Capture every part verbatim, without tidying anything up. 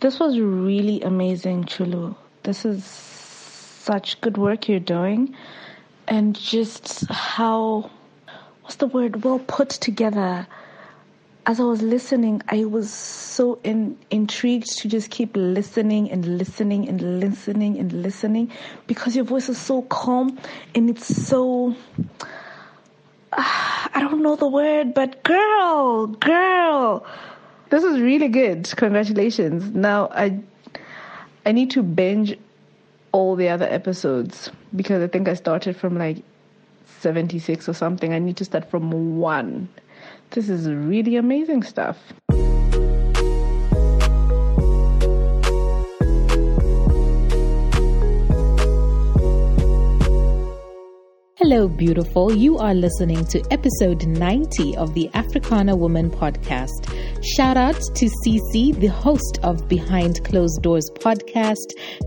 This was really amazing, Chulu. This is such good work you're doing. And just how, what's the word, well put together. As I was listening, I was so in, intrigued to just keep listening and listening and listening and listening, because your voice is so calm and it's so, uh, I don't know the word, but girl, girl. This is really good. Congratulations. Now, I I need to binge all the other episodes, because I think I started from like seventy-six or something. I need to start from one. This is really amazing stuff. Hello, beautiful. You are listening to episode ninety of the Africana Woman podcast. Shout out to Cece, the host of Behind Closed Doors podcast.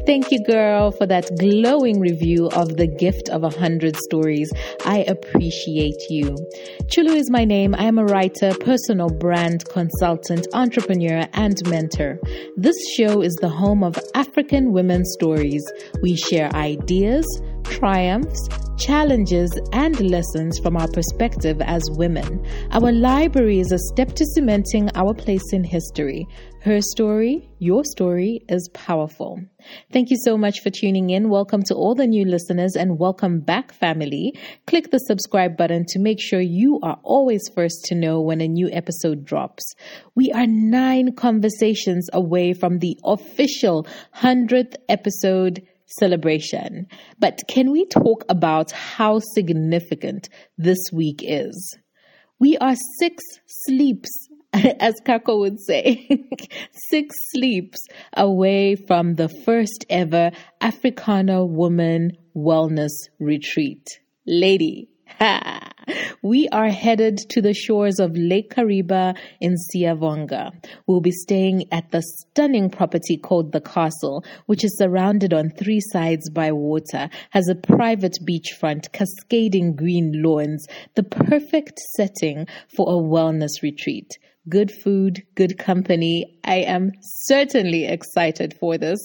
Thank you, girl, for that glowing review of The Gift of a Hundred Stories. I appreciate you. Chulu is my name. I am a writer, personal brand consultant, entrepreneur, and mentor. This show is the home of African women's stories. We share ideas, triumphs, challenges, and lessons from our perspective as women. Our library is a step to cementing our place in history. Her story, your story, is powerful. Thank you so much for tuning in. Welcome to all the new listeners, and welcome back, family. Click the subscribe button to make sure you are always first to know when a new episode drops. We are nine conversations away from the official hundredth episode celebration. But can we talk about how significant this week is? We are six sleeps, as Kako would say, six sleeps away from the first ever Africana Woman Wellness Retreat. Lady, ha! We are headed to the shores of Lake Kariba in Siavonga. We'll be staying at the stunning property called The Castle, which is surrounded on three sides by water, has a private beachfront, cascading green lawns, the perfect setting for a wellness retreat. Good food, good company. I am certainly excited for this.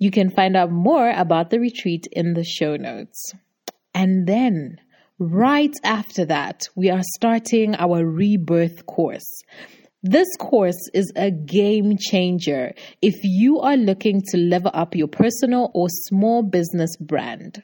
You can find out more about the retreat in the show notes. And then, right after that, we are starting our Rebirth course. This course is a game changer if you are looking to level up your personal or small business brand.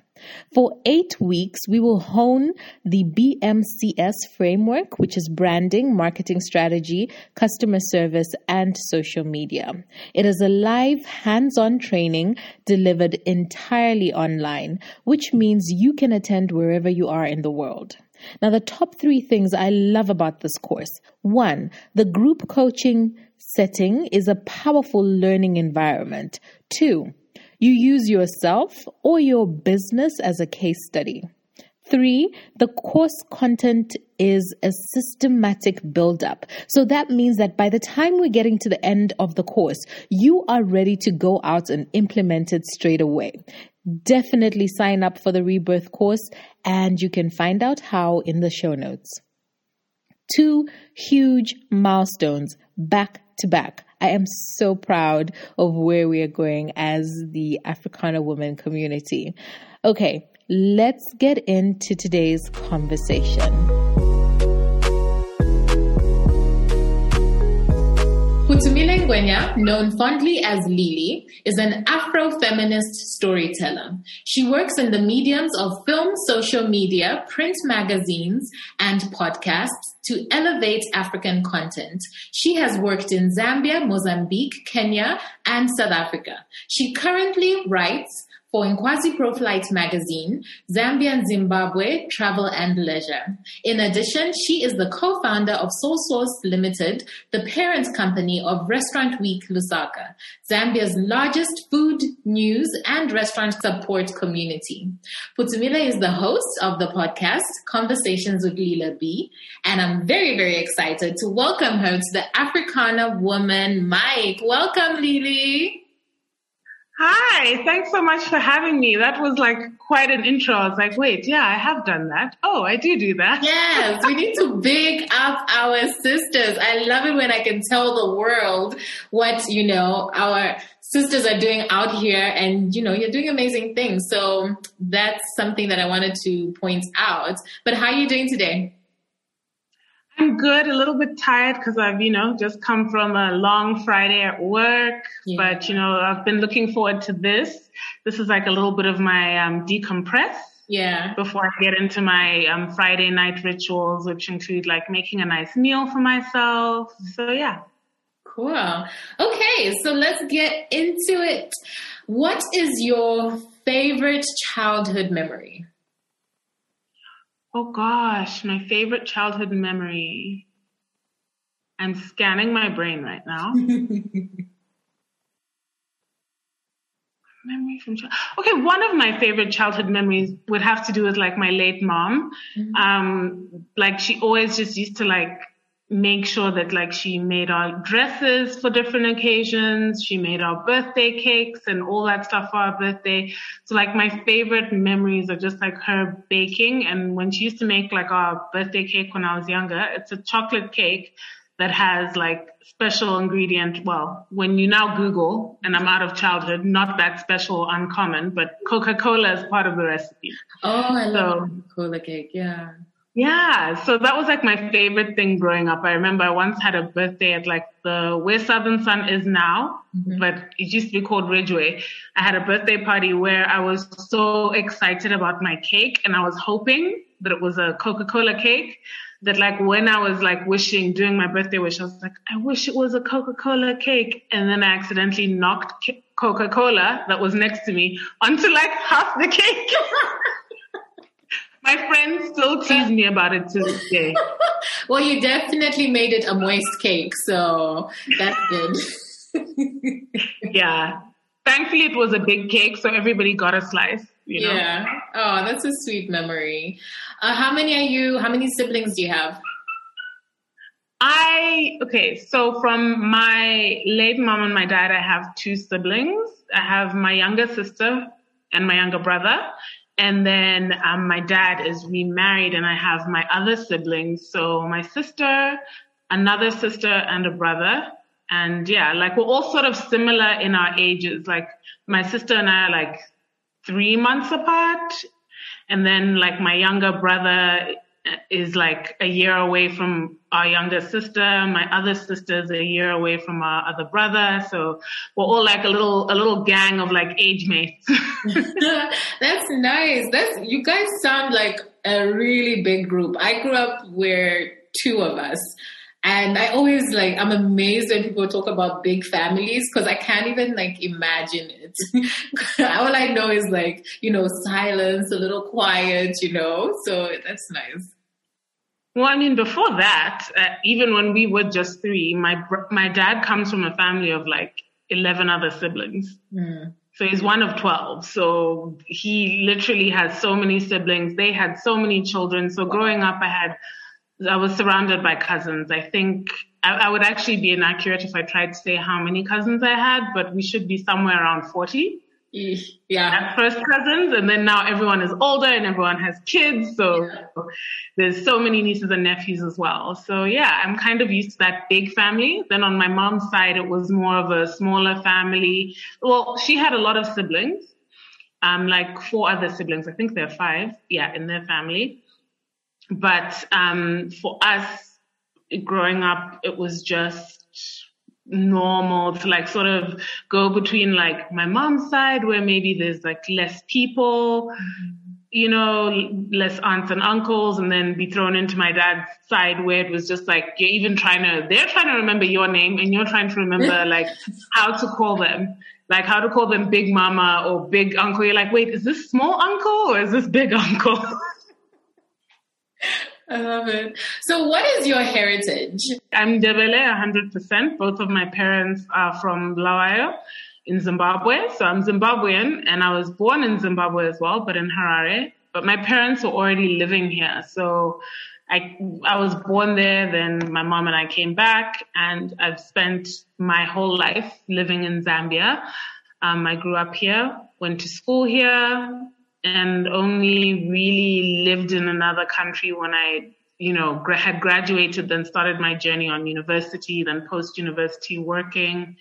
For eight weeks, we will hone the B M C S framework, which is branding, marketing strategy, customer service, and social media. It is a live, hands-on training delivered entirely online, which means you can attend wherever you are in the world. Now, the top three things I love about this course. One, the group coaching setting is a powerful learning environment. Two, you use yourself or your business as a case study. Three, the course content is a systematic build-up. So that means that by the time we're getting to the end of the course, you are ready to go out and implement it straight away. Definitely sign up for the Rebirth course, and you can find out how in the show notes. Two huge milestones back to back. I am so proud of where we are going as the Africana Woman community. Okay, let's get into today's conversation. Putumila Ngwenya, known fondly as Leela, is an Afro-feminist storyteller. She works in the mediums of film, social media, print magazines, and podcasts to elevate African content. She has worked in Zambia, Mozambique, Kenya, and South Africa. She currently writes for Inkwazi Pro Flight magazine, Zambia and Zimbabwe, Travel and Leisure. In addition, she is the co-founder of Soul Source Limited, the parent company of Restaurant Week Lusaka, Zambia's largest food, news, and restaurant support community. Putumila is the host of the podcast, Conversations with Leela Bee, and I'm very, very excited to welcome her to the Africana Woman mic. Welcome, Leela. Hi, thanks so much for having me. That was like quite an intro. I was like, wait, yeah, I have done that. Oh, I do do that. Yes, we need to big up our sisters. I love it when I can tell the world what, you know, our sisters are doing out here, and, you know, you're doing amazing things. So that's something that I wanted to point out. But how are you doing today? I'm good, a little bit tired because I've, you know, just come from a long Friday at work, yeah. But, you know, I've been looking forward to this. This is like a little bit of my um, decompress. Yeah. Before I get into my um, Friday night rituals, which include like making a nice meal for myself. So, yeah. Cool. Okay. So let's get into it. What is your favorite childhood memory? Oh, gosh, my favorite childhood memory. I'm scanning my brain right now. Memory from child. Okay, one of my favorite childhood memories would have to do with, like, my late mom. Mm-hmm. Um, like, she always just used to, like, make sure that, like, she made our dresses for different occasions. She made our birthday cakes and all that stuff for our birthday. So, like, my favorite memories are just, like, her baking. And when she used to make, like, our birthday cake when I was younger, it's a chocolate cake that has, like, special ingredient. Well, when you now Google, and I'm out of childhood, not that special, uncommon, but Coca-Cola is part of the recipe. Oh, I love Coca-Cola cake, yeah. Yeah, so that was like my favorite thing growing up. I remember I once had a birthday at like the where Southern Sun is now, mm-hmm. but it used to be called Ridgeway. I had a birthday party where I was so excited about my cake, and I was hoping that it was a Coca-Cola cake, that like when I was like wishing, doing my birthday wish, I was like, I wish it was a Coca-Cola cake. And then I accidentally knocked Coca-Cola that was next to me onto like half the cake. My friends still tease me about it to this day. Well, you definitely made it a moist cake, so that's good. Yeah. Thankfully, it was a big cake, so everybody got a slice, you know? Yeah. Oh, that's a sweet memory. Uh, how many are you, how many siblings do you have? I, okay, so from my late mom and my dad, I have two siblings. I have my younger sister and my younger brother. And then um, my dad is remarried, and I have my other siblings. So my sister, another sister, and a brother. And yeah, like we're all sort of similar in our ages. Like my sister and I are like three months apart. And then like my younger brother is like a year away from our younger sister. My other sister's a year away from our other brother. So we're all like a little, a little gang of like age mates. That's nice. That's, you guys sound like a really big group. I grew up where two of us. And I always like, I'm amazed when people talk about big families, because I can't even like imagine it. All I know is like, you know, silence, a little quiet, you know, so that's nice. Well, I mean, before that, uh, even when we were just three, my my dad comes from a family of like eleven other siblings. Mm. So he's one of twelve. So he literally has so many siblings. They had so many children. So growing up, I had... I was surrounded by cousins. I think I, I would actually be inaccurate if I tried to say how many cousins I had, but we should be somewhere around forty. Yeah. At first cousins, and then now everyone is older and everyone has kids. So yeah. There's so many nieces and nephews as well. So yeah, I'm kind of used to that big family. Then on my mom's side, it was more of a smaller family. Well, she had a lot of siblings, um, like four other siblings. I think there are five, yeah, in their family. But um, for us, growing up, it was just normal to like sort of go between like my mom's side, where maybe there's like less people, you know, less aunts and uncles, and then be thrown into my dad's side, where it was just like you're even trying to, they're trying to remember your name and you're trying to remember like how to call them. Like how to call them big mama or big uncle. You're like, wait, is this small uncle or is this big uncle? I love it. So what is your heritage? I'm Ndebele one hundred percent. Both of my parents are from Lawayo in Zimbabwe. So I'm Zimbabwean, and I was born in Zimbabwe as well, but in Harare. But my parents were already living here. So I, I was born there, then my mom and I came back, and I've spent my whole life living in Zambia. Um, I grew up here, went to school here, and only really lived in another country when I, you know, gra- had graduated, then started my journey on university, then post-university working.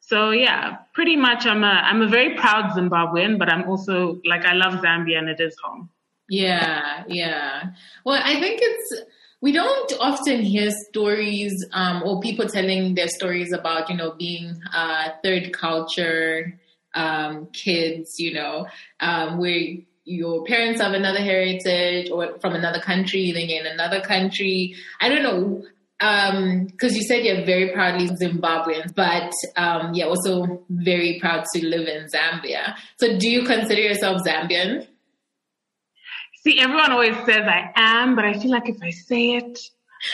So yeah, pretty much I'm a, I'm a very proud Zimbabwean, but I'm also, like, I love Zambia and it is home. Yeah, yeah. Well, I think it's, we don't often hear stories um, or people telling their stories about, you know, being uh, third culture um, kids, you know, um, where your parents have another heritage or from another country, then you're in another country. I don't know, because um, you said you're very proudly Zimbabwean, but um, you're also very proud to live in Zambia. So do you consider yourself Zambian? See, everyone always says I am, but I feel like if I say it,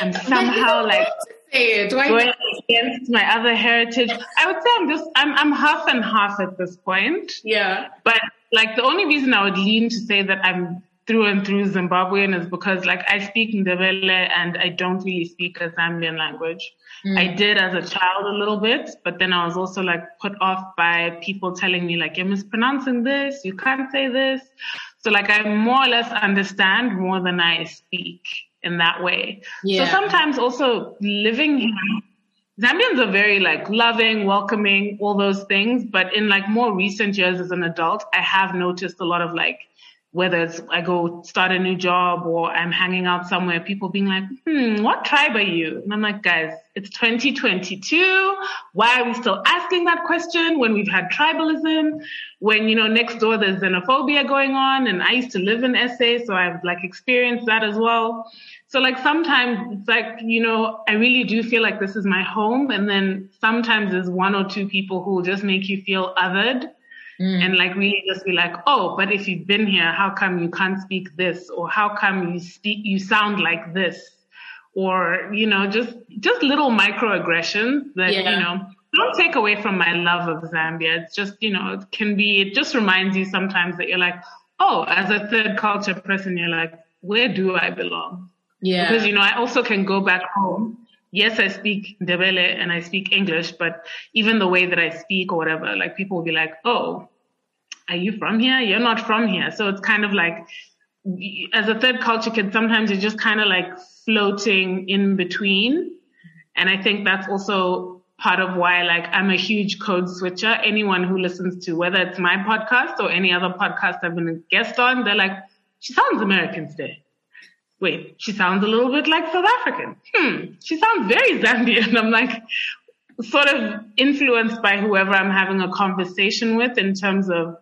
I'm somehow like say it. going against my other heritage. I would say I'm just, I'm, I'm half and half at this point. Yeah. But like the only reason I would lean to say that I'm through and through Zimbabwean is because like I speak Ndebele and I don't really speak a Zambian language. Mm. I did as a child a little bit, but then I was also like put off by people telling me like, you're mispronouncing this, you can't say this. So like I more or less understand more than I speak in that way. Yeah. So sometimes also living here, Zambians are very like loving, welcoming, all those things. But in like more recent years as an adult, I have noticed a lot of like, whether it's I go start a new job or I'm hanging out somewhere, people being like, hmm, what tribe are you? And I'm like, guys, it's twenty twenty-two. Why are we still asking that question when we've had tribalism? When, you know, next door there's xenophobia going on. And I used to live in S A, so I've like experienced that as well. So like sometimes it's like, you know, I really do feel like this is my home. And then sometimes there's one or two people who will just make you feel othered. Mm. And like really just be like, oh, but if you've been here, how come you can't speak this? Or how come you speak, you sound like this? Or, you know, just, just little microaggressions that, yeah. you know, don't take away from my love of Zambia. It's just, you know, it can be, it just reminds you sometimes that you're like, oh, as a third culture person, you're like, where do I belong? Yeah. Because, you know, I also can go back home. Yes, I speak Ndebele and I speak English, but even the way that I speak or whatever, like people will be like, oh, are you from here? You're not from here. So it's kind of like, as a third culture kid, sometimes you're just kind of like floating in between. And I think that's also part of why, like, I'm a huge code switcher. Anyone who listens to, whether it's my podcast or any other podcast I've been a guest on, they're like, she sounds American today. Wait, she sounds a little bit like South African. Hmm, she sounds very Zambian. I'm like sort of influenced by whoever I'm having a conversation with in terms of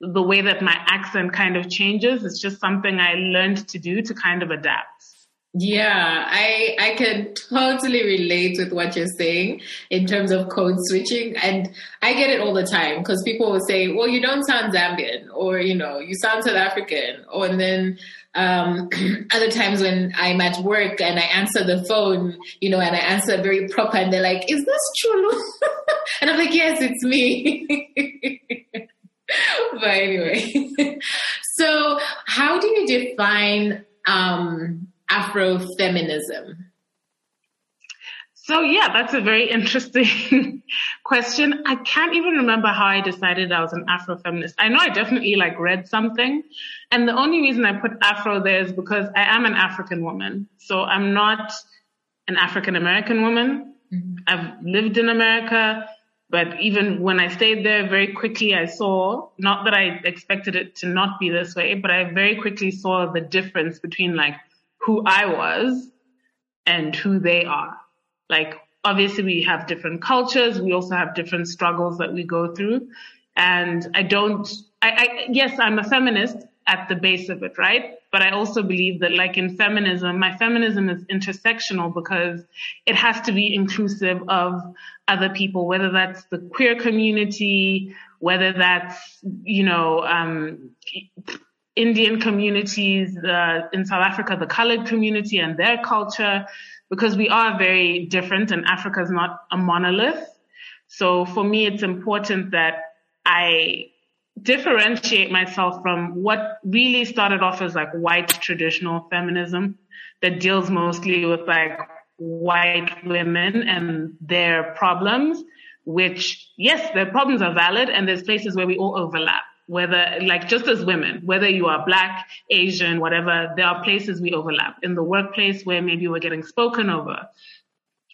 the way that my accent kind of changes. It's just something I learned to do to kind of adapt. Yeah, I I can totally relate with what you're saying in terms of code switching. And I get it all the time because people will say, well, you don't sound Zambian or, you know, you sound South African. Or and then um, other times when I'm at work and I answer the phone, you know, and I answer very proper and they're like, is this Chulu? And I'm like, yes, it's me. But anyway, so how do you define... Um, Afrofeminism? So yeah, that's a very interesting question. I can't even remember how I decided I was an Afrofeminist. I know I definitely like read something. And the only reason I put Afro there is because I am an African woman. So I'm not an African American woman. Mm-hmm. I've lived in America, but even when I stayed there, very quickly I saw, not that I expected it to not be this way, but I very quickly saw the difference between like who I was and who they are. Like, obviously we have different cultures. We also have different struggles that we go through. And I don't, I, I yes, I'm a feminist at the base of it, right? But I also believe that like in feminism, my feminism is intersectional because it has to be inclusive of other people, whether that's the queer community, whether that's, you know, um, Indian communities, uh, in South Africa, the colored community and their culture, because we are very different and Africa is not a monolith. So for me, it's important that I differentiate myself from what really started off as like white traditional feminism that deals mostly with like white women and their problems. which, yes, their problems are valid, and there's places where we all overlap, whether, like, just as women, whether you are Black, Asian, whatever, there are places we overlap. In the workplace where maybe we're getting spoken over,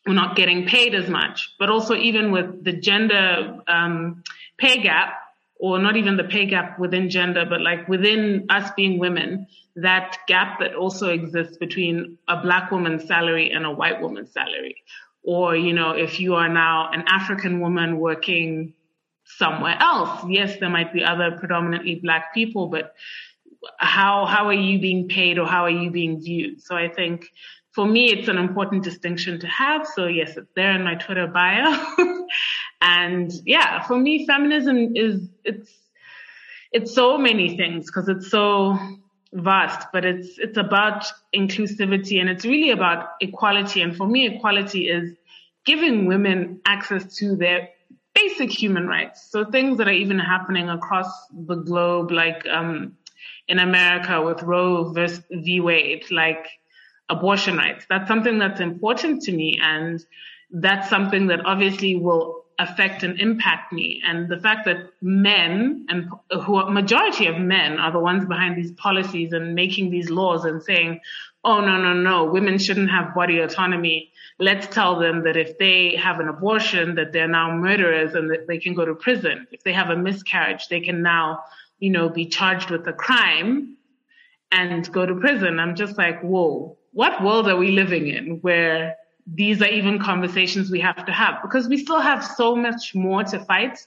we're not getting paid as much, but also even with the gender um, pay gap, or not even the pay gap within gender, but like within us being women, that gap that also exists between a Black woman's salary and a white woman's salary. Or, you know, if you are now an African woman working somewhere else, yes, there might be other predominantly Black people, but how how are you being paid, or how are you being viewed? So I think for me, it's an important distinction to have. So yes, it's there in my Twitter bio. And yeah, for me, feminism is, it's, it's so many things because it's so vast, but it's it's about inclusivity, and it's really about equality. And for me, equality is giving women access to their basic human rights. So things that are even happening across the globe, like um in America with Roe v. Wade, like abortion rights. That's something that's important to me, and that's something that obviously will affect and impact me. And the fact that men, and who are majority of men, are the ones behind these policies and making these laws and saying, oh, no, no, no, women shouldn't have body autonomy. Let's tell them that if they have an abortion, that they're now murderers and that they can go to prison. If they have a miscarriage, they can now, you know, be charged with a crime and go to prison. I'm just like, whoa, what world are we living in where these are even conversations we have to have? Because we still have so much more to fight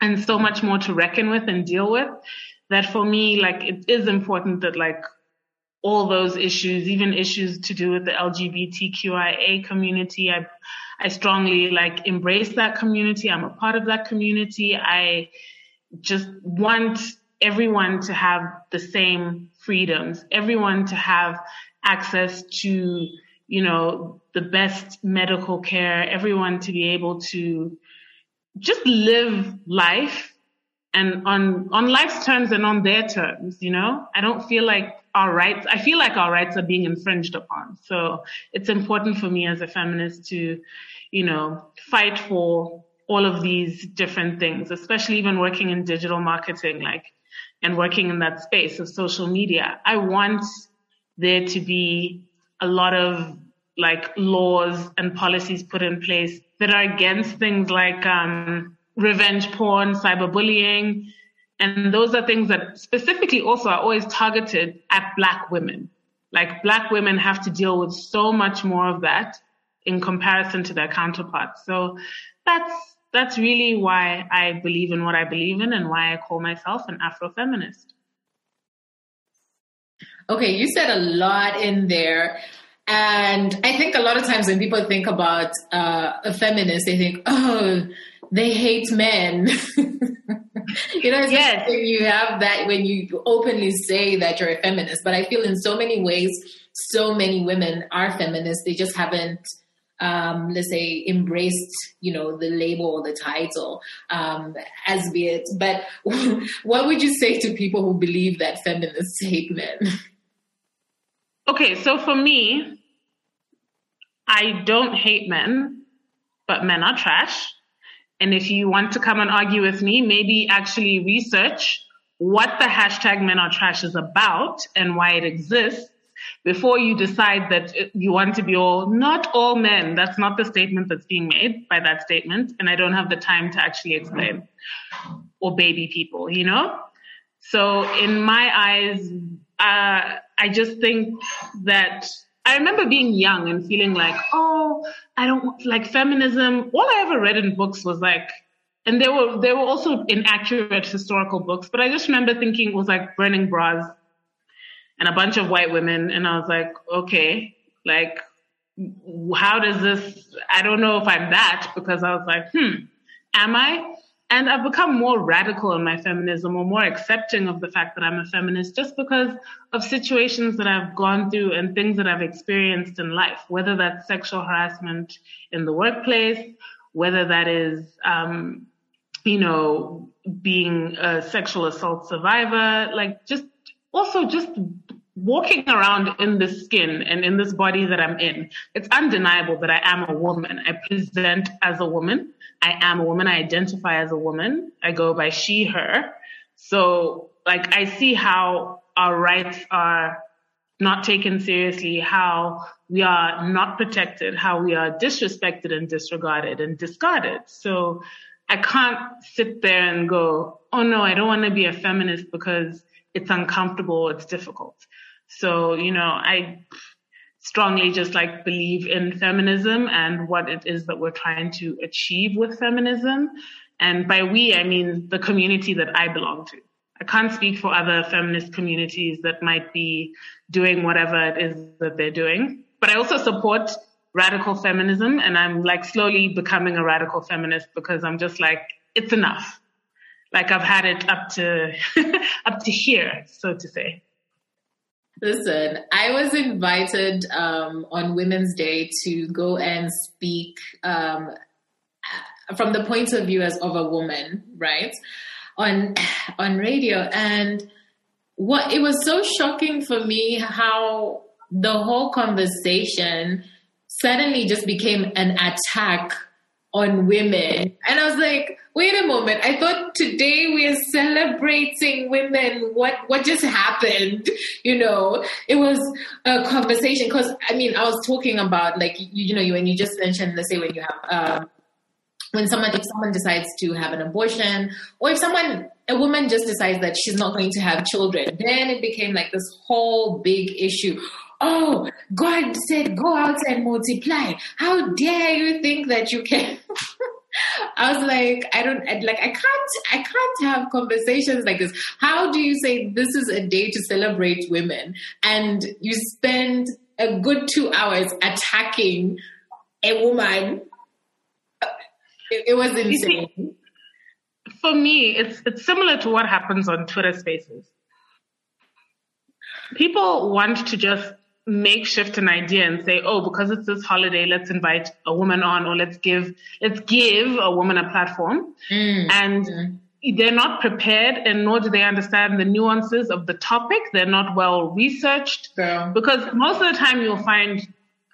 and so much more to reckon with and deal with, that for me, like, it is important that, like, all those issues, even issues to do with the L G B T Q I A community, I, I strongly, like, embrace that community. I'm a part of that community. I just want everyone to have the same freedoms, everyone to have access to, you know, the best medical care, everyone to be able to just live life and on, on life's terms and on their terms, you know? I don't feel like our rights, I feel like our rights are being infringed upon. So it's important for me as a feminist to, you know, fight for all of these different things, especially even working in digital marketing, like, and working in that space of social media. I want there to be a lot of, like, laws and policies put in place that are against things like um, revenge porn, cyberbullying. And those are things that specifically also are always targeted at Black women. Like, Black women have to deal with so much more of that in comparison to their counterparts. So that's, that's really why I believe in what I believe in, and why I call myself an Afrofeminist. Okay, you said a lot in there. And I think a lot of times when people think about uh, a feminist, they think, oh, they hate men. You know, it's yes. Interesting you have that when you openly say that you're a feminist. But I feel in so many ways, so many women are feminists. They just haven't, um, let's say, embraced, you know, the label or the title, um, as be it. But what would you say to people who believe that feminists hate men? Okay, so for me, I don't hate men, but men are trash. And if you want to come and argue with me, maybe actually research what the hashtag men are trash is about and why it exists before you decide that you want to be all, not all men. That's not the statement that's being made by that statement. And I don't have the time to actually explain or baby people, you know? So in my eyes, Uh, I just think that I remember being young and feeling like, oh, I don't like feminism. All I ever read in books was like, and there were, there were also inaccurate historical books, but I just remember thinking it was like burning bras and a bunch of white women. And I was like, okay, like, how does this, I don't know if I'm that, because I was like, hmm, am I? And I've become more radical in my feminism, or more accepting of the fact that I'm a feminist, just because of situations that I've gone through and things that I've experienced in life, whether that's sexual harassment in the workplace, whether that is, um, you know, being a sexual assault survivor, like just also just walking around in this skin and in this body that I'm in, it's undeniable that I am a woman. I present as a woman. I am a woman. I identify as a woman. I go by she, her. So, like, I see how our rights are not taken seriously, how we are not protected, how we are disrespected and disregarded and discarded. So I can't sit there and go, oh, no, I don't want to be a feminist because it's uncomfortable, it's difficult. So, you know, I strongly just like believe in feminism and what it is that we're trying to achieve with feminism. And by we, I mean the community that I belong to. I can't speak for other feminist communities that might be doing whatever it is that they're doing. But I also support radical feminism, and I'm like slowly becoming a radical feminist because I'm just like, it's enough. Like, I've had it up to up to here, so to say. Listen, I was invited um, on Women's Day to go and speak um, from the point of view as of a woman, right, on on radio, and what it was so shocking for me how the whole conversation suddenly just became an attack on women. And I was like, wait a moment, I thought today we are celebrating women. What what just happened? You know, it was a conversation because, I mean, I was talking about, like, you, you know, when you just mentioned, let's say when you have, um, when someone, if someone decides to have an abortion, or if someone, a woman just decides that she's not going to have children, then it became like this whole big issue. Oh, God said, go out and multiply. How dare you think that you can? I was like, I don't, like, I can't, I can't have conversations like this. How do you say this is a day to celebrate women? And you spend a good two hours attacking a woman. It, it was insane. You see, for me, it's, it's similar to what happens on Twitter Spaces. People want to just makeshift an idea and say, oh, because it's this holiday, let's invite a woman on, or let's give let's give a woman a platform. Mm. And mm. they're not prepared, and nor do they understand the nuances of the topic. They're not well researched. Yeah. Because most of the time you'll find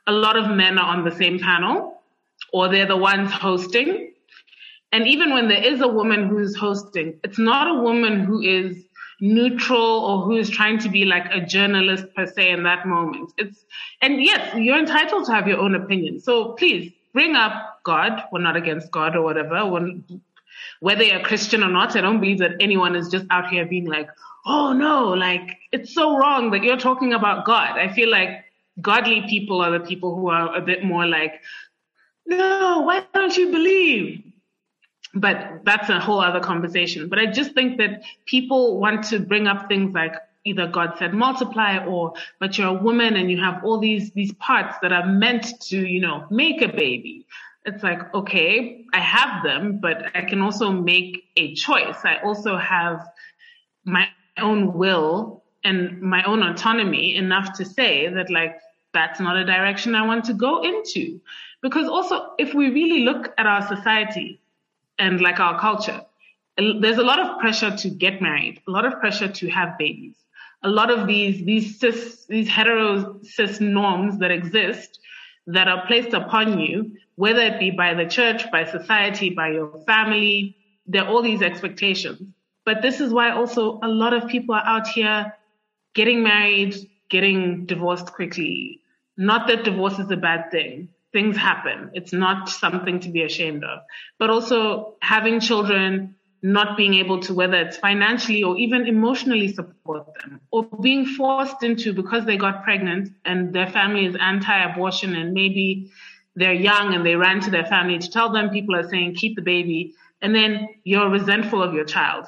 a lot of men are on the same panel, or they're the ones hosting. And even when there is a woman who's hosting, it's not a woman who is neutral or who is trying to be like a journalist per se in that moment. It's, and yes, you're entitled to have your own opinion. So please bring up God. We're not against God or whatever. We're, whether you're Christian or not, I don't believe that anyone is just out here being like, oh no, like it's so wrong that you're talking about God. I feel like godly people are the people who are a bit more like, no, why don't you believe? But that's a whole other conversation. But I just think that people want to bring up things like either God said multiply, or but you're a woman and you have all these these parts that are meant to, you know, make a baby. It's like, okay, I have them, but I can also make a choice. I also have my own will and my own autonomy enough to say that, like, that's not a direction I want to go into. Because also, if we really look at our society, and like our culture, there's a lot of pressure to get married, a lot of pressure to have babies. A lot of these these cis, these hetero cis norms that exist that are placed upon you, whether it be by the church, by society, by your family, there are all these expectations. But this is why also a lot of people are out here getting married, getting divorced quickly. Not that divorce is a bad thing. Things happen. It's not something to be ashamed of. But also having children, not being able to, whether it's financially or even emotionally, support them, or being forced into because they got pregnant and their family is anti-abortion and maybe they're young and they ran to their family to tell them, people are saying, keep the baby. And then you're resentful of your child.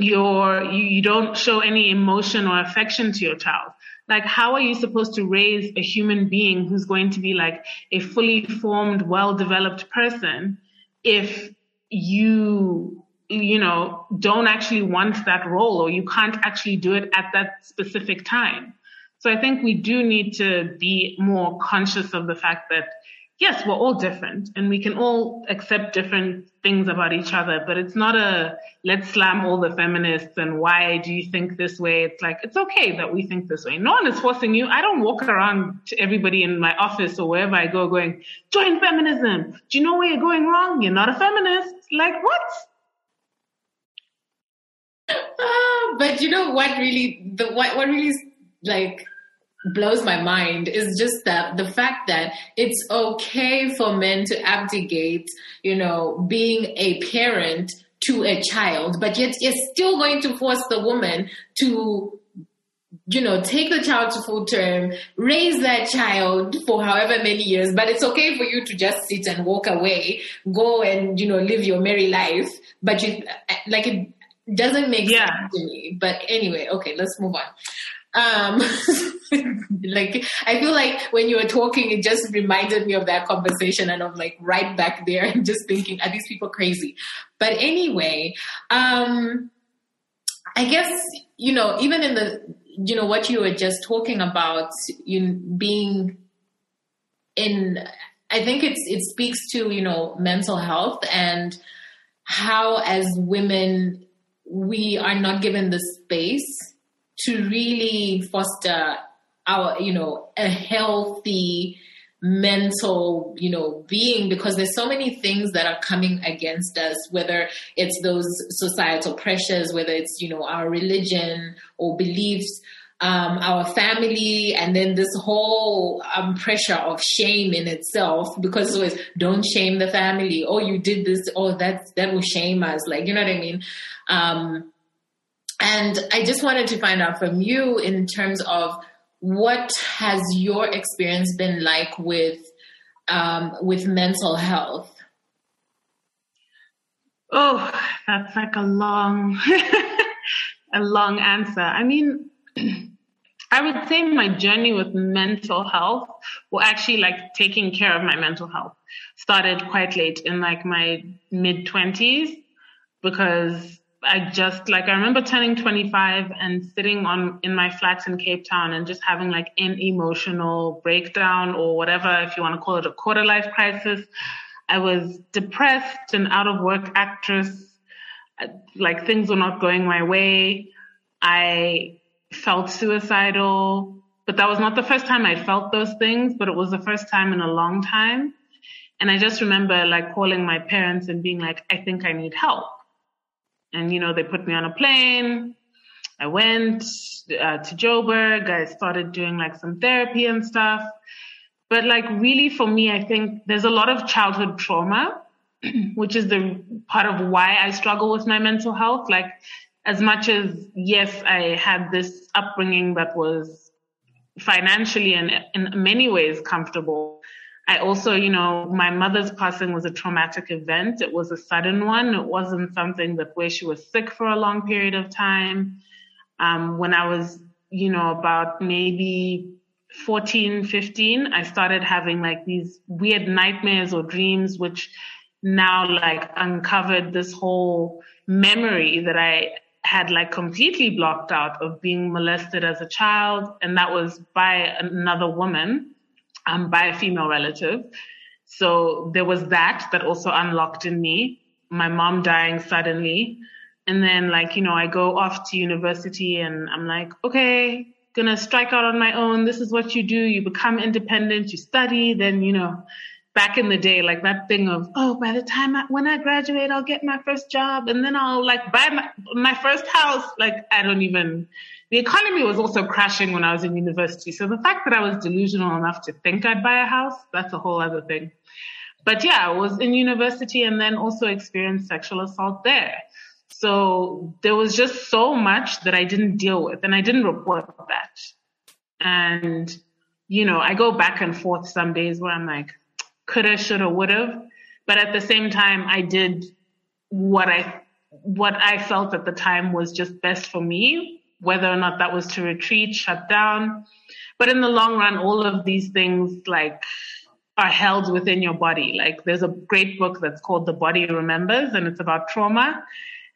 You're, you, you don't show any emotion or affection to your child. Like, how are you supposed to raise a human being who's going to be like a fully formed, well-developed person if you, you know, don't actually want that role, or you can't actually do it at that specific time? So I think we do need to be more conscious of the fact that, yes, we're all different and we can all accept different things about each other, but it's not a let's slam all the feminists and why do you think this way? It's like, it's okay that we think this way. No one is forcing you. I don't walk around to everybody in my office or wherever I go going, join feminism. Do you know where you're going wrong? You're not a feminist. Like, what? Uh, but you know what really, the what, what really like blows my mind is just that the fact that it's okay for men to abdicate, you know, being a parent to a child, but yet you're still going to force the woman to, you know, take the child to full term, raise that child for however many years, but it's okay for you to just sit and walk away, go and, you know, live your merry life. But you, like, it doesn't make yeah. sense to me. But anyway, okay, let's move on. Um, like, I feel like when you were talking, it just reminded me of that conversation and of like right back there and just thinking, are these people crazy? But anyway, um, I guess, you know, even in the, you know, what you were just talking about, you being in, I think it's, it speaks to, you know, mental health and how as women, we are not given the space to really foster our, you know, a healthy mental, you know, being, because there's so many things that are coming against us, whether it's those societal pressures, whether it's, you know, our religion or beliefs, um, our family, and then this whole um, pressure of shame in itself, because it's always, don't shame the family. Oh, you did this. Oh, that's, that will shame us. Like, you know what I mean? Um, And I just wanted to find out from you in terms of what has your experience been like with um, with mental health? Oh, that's like a long, a long answer. I mean, I would say my journey with mental health, well, actually like taking care of my mental health, started quite late in like my mid twenties, because I just like, I remember turning twenty-five and sitting on in my flat in Cape Town and just having like an emotional breakdown or whatever, if you want to call it a quarter life crisis. I was depressed, an out of work actress, like things were not going my way. I felt suicidal, but that was not the first time I felt those things, but it was the first time in a long time. And I just remember like calling my parents and being like, I think I need help. And, you know, they put me on a plane. I went uh, to Joburg. I started doing like some therapy and stuff. But like really for me, I think there's a lot of childhood trauma, which is the part of why I struggle with my mental health. Like as much as, yes, I had this upbringing that was financially and in many ways comfortable, I also, you know, my mother's passing was a traumatic event. It was a sudden one. It wasn't something that where she was sick for a long period of time. Um, when I was, you know, about maybe fourteen, fifteen, I started having like these weird nightmares or dreams, which now like uncovered this whole memory that I had like completely blocked out of being molested as a child. And that was by another woman. Um, by a female relative. So there was that, that also unlocked in me, my mom dying suddenly. And then like, you know, I go off to university and I'm like, okay, gonna strike out on my own. This is what you do. You become independent, you study. Then, you know, back in the day, like that thing of, oh, by the time I, when I graduate, I'll get my first job and then I'll like buy my, my first house. Like, I don't even... The economy was also crashing when I was in university. So the fact that I was delusional enough to think I'd buy a house, that's a whole other thing. But yeah, I was in university and then also experienced sexual assault there. So there was just so much that I didn't deal with and I didn't report that. And, you know, I go back and forth some days where I'm like, coulda, shoulda, woulda. But at the same time, I did what I, what I felt at the time was just best for me, whether or not that was to retreat, shut down. But in the long run, all of these things like are held within your body. Like there's a great book that's called The Body Remembers, and it's about trauma.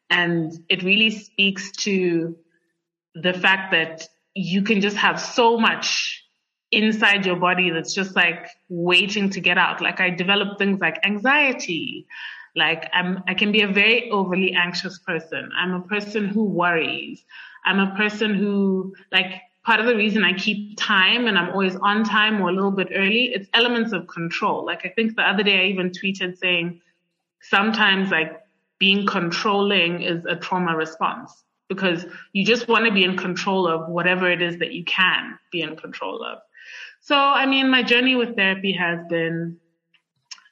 And it really speaks to the fact that you can just have so much inside your body that's just like waiting to get out. Like I developed things like anxiety. Like I'm, I can be a very overly anxious person. I'm a person who worries. I'm a person who, like, part of the reason I keep time and I'm always on time or a little bit early, it's elements of control. Like I think the other day I even tweeted saying sometimes like being controlling is a trauma response, because you just want to be in control of whatever it is that you can be in control of. So, I mean, my journey with therapy has been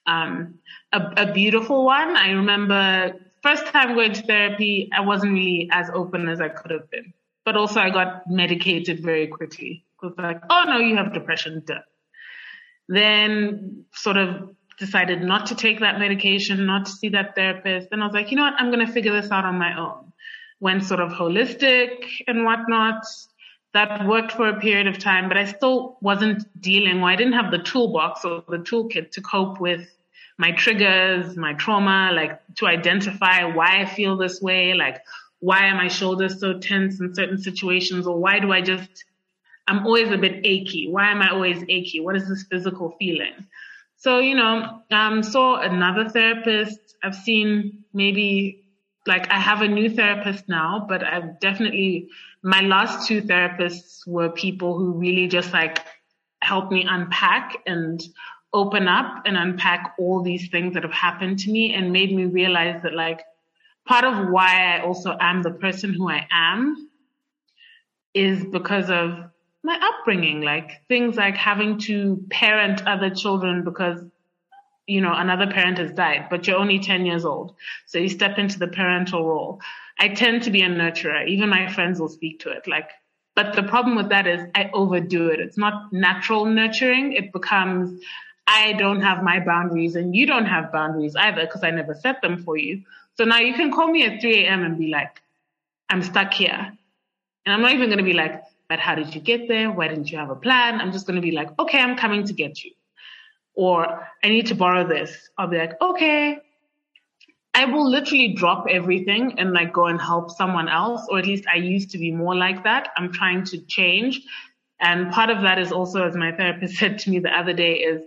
um, a, a beautiful one. I remember first time going to therapy, I wasn't really as open as I could have been. But also I got medicated very quickly. It was like, oh, no, you have depression, duh. Then sort of decided not to take that medication, not to see that therapist. Then I was like, you know what, I'm going to figure this out on my own. Went sort of holistic and whatnot. That worked for a period of time, but I still wasn't dealing, or I didn't have the toolbox or the toolkit to cope with my triggers, my trauma, like to identify why I feel this way, like why are my shoulders so tense in certain situations, or why do I just, I'm always a bit achy. Why am I always achy? What is this physical feeling? So, you know, um, saw another therapist. I've seen maybe Like I have a new therapist now, but I've definitely, my last two therapists were people who really just like helped me unpack and open up and unpack all these things that have happened to me and made me realize that like part of why I also am the person who I am is because of my upbringing, like things like having to parent other children because you know, another parent has died, but you're only ten years old. So you step into the parental role. I tend to be a nurturer. Even my friends will speak to it. Like, but the problem with that is I overdo it. It's not natural nurturing. It becomes, I don't have my boundaries and you don't have boundaries either because I never set them for you. So now you can call me at three a.m. and be like, I'm stuck here. And I'm not even going to be like, but how did you get there? Why didn't you have a plan? I'm just going to be like, okay, I'm coming to get you. Or I need to borrow this. I'll be like, okay, I will literally drop everything and like go and help someone else. Or at least I used to be more like that. I'm trying to change. And part of that is also, as my therapist said to me the other day, is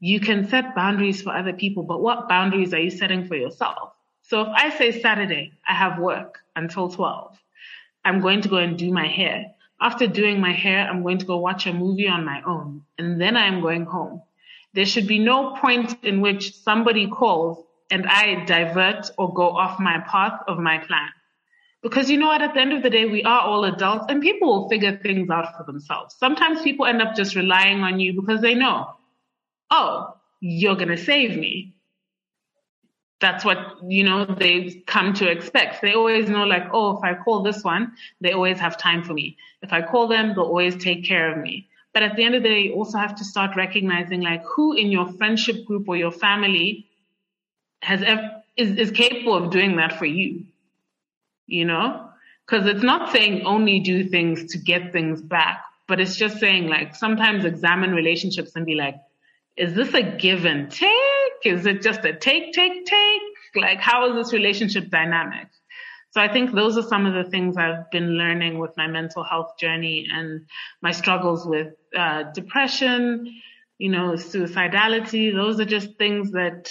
you can set boundaries for other people, but what boundaries are you setting for yourself? So if I say Saturday, I have work until twelve. I'm going to go and do my hair. After doing my hair, I'm going to go watch a movie on my own. And then I'm going home. There should be no point in which somebody calls and I divert or go off my path of my plan. Because you know what, at the end of the day, we are all adults and people will figure things out for themselves. Sometimes people end up just relying on you because they know, oh, you're going to save me. That's what, you know, they come to expect. They always know like, oh, if I call this one, they always have time for me. If I call them, they'll always take care of me. But at the end of the day, you also have to start recognizing like who in your friendship group or your family has ever, is, is capable of doing that for you, you know? Because it's not saying only do things to get things back, but it's just saying like sometimes examine relationships and be like, is this a give and take? Is it just a take, take, take? Like how is this relationship dynamic? So I think those are some of the things I've been learning with my mental health journey and my struggles with uh, depression, you know, suicidality. Those are just things that,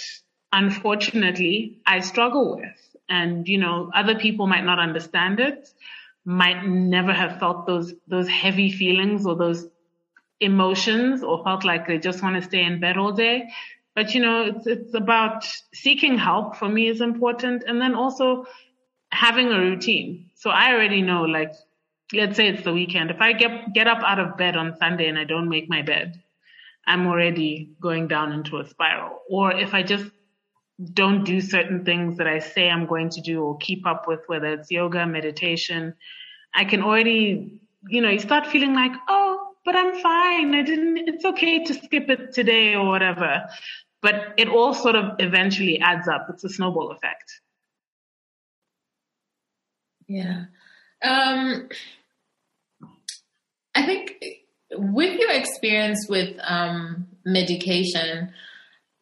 unfortunately, I struggle with. And, you know, other people might not understand it, might never have felt those those heavy feelings or those emotions or felt like they just want to stay in bed all day. But, you know, it's it's about seeking help for me is important. And then also having a routine. So I already know, like, let's say it's the weekend. If I get get up out of bed on Sunday and I don't make my bed, I'm already going down into a spiral. Or if I just don't do certain things that I say I'm going to do or keep up with, whether it's yoga, meditation, I can already, you know, you start feeling like, oh, but I'm fine. I didn't, it's okay to skip it today or whatever. But it all sort of eventually adds up. It's a snowball effect. Yeah. Um, I think with your experience with um, medication,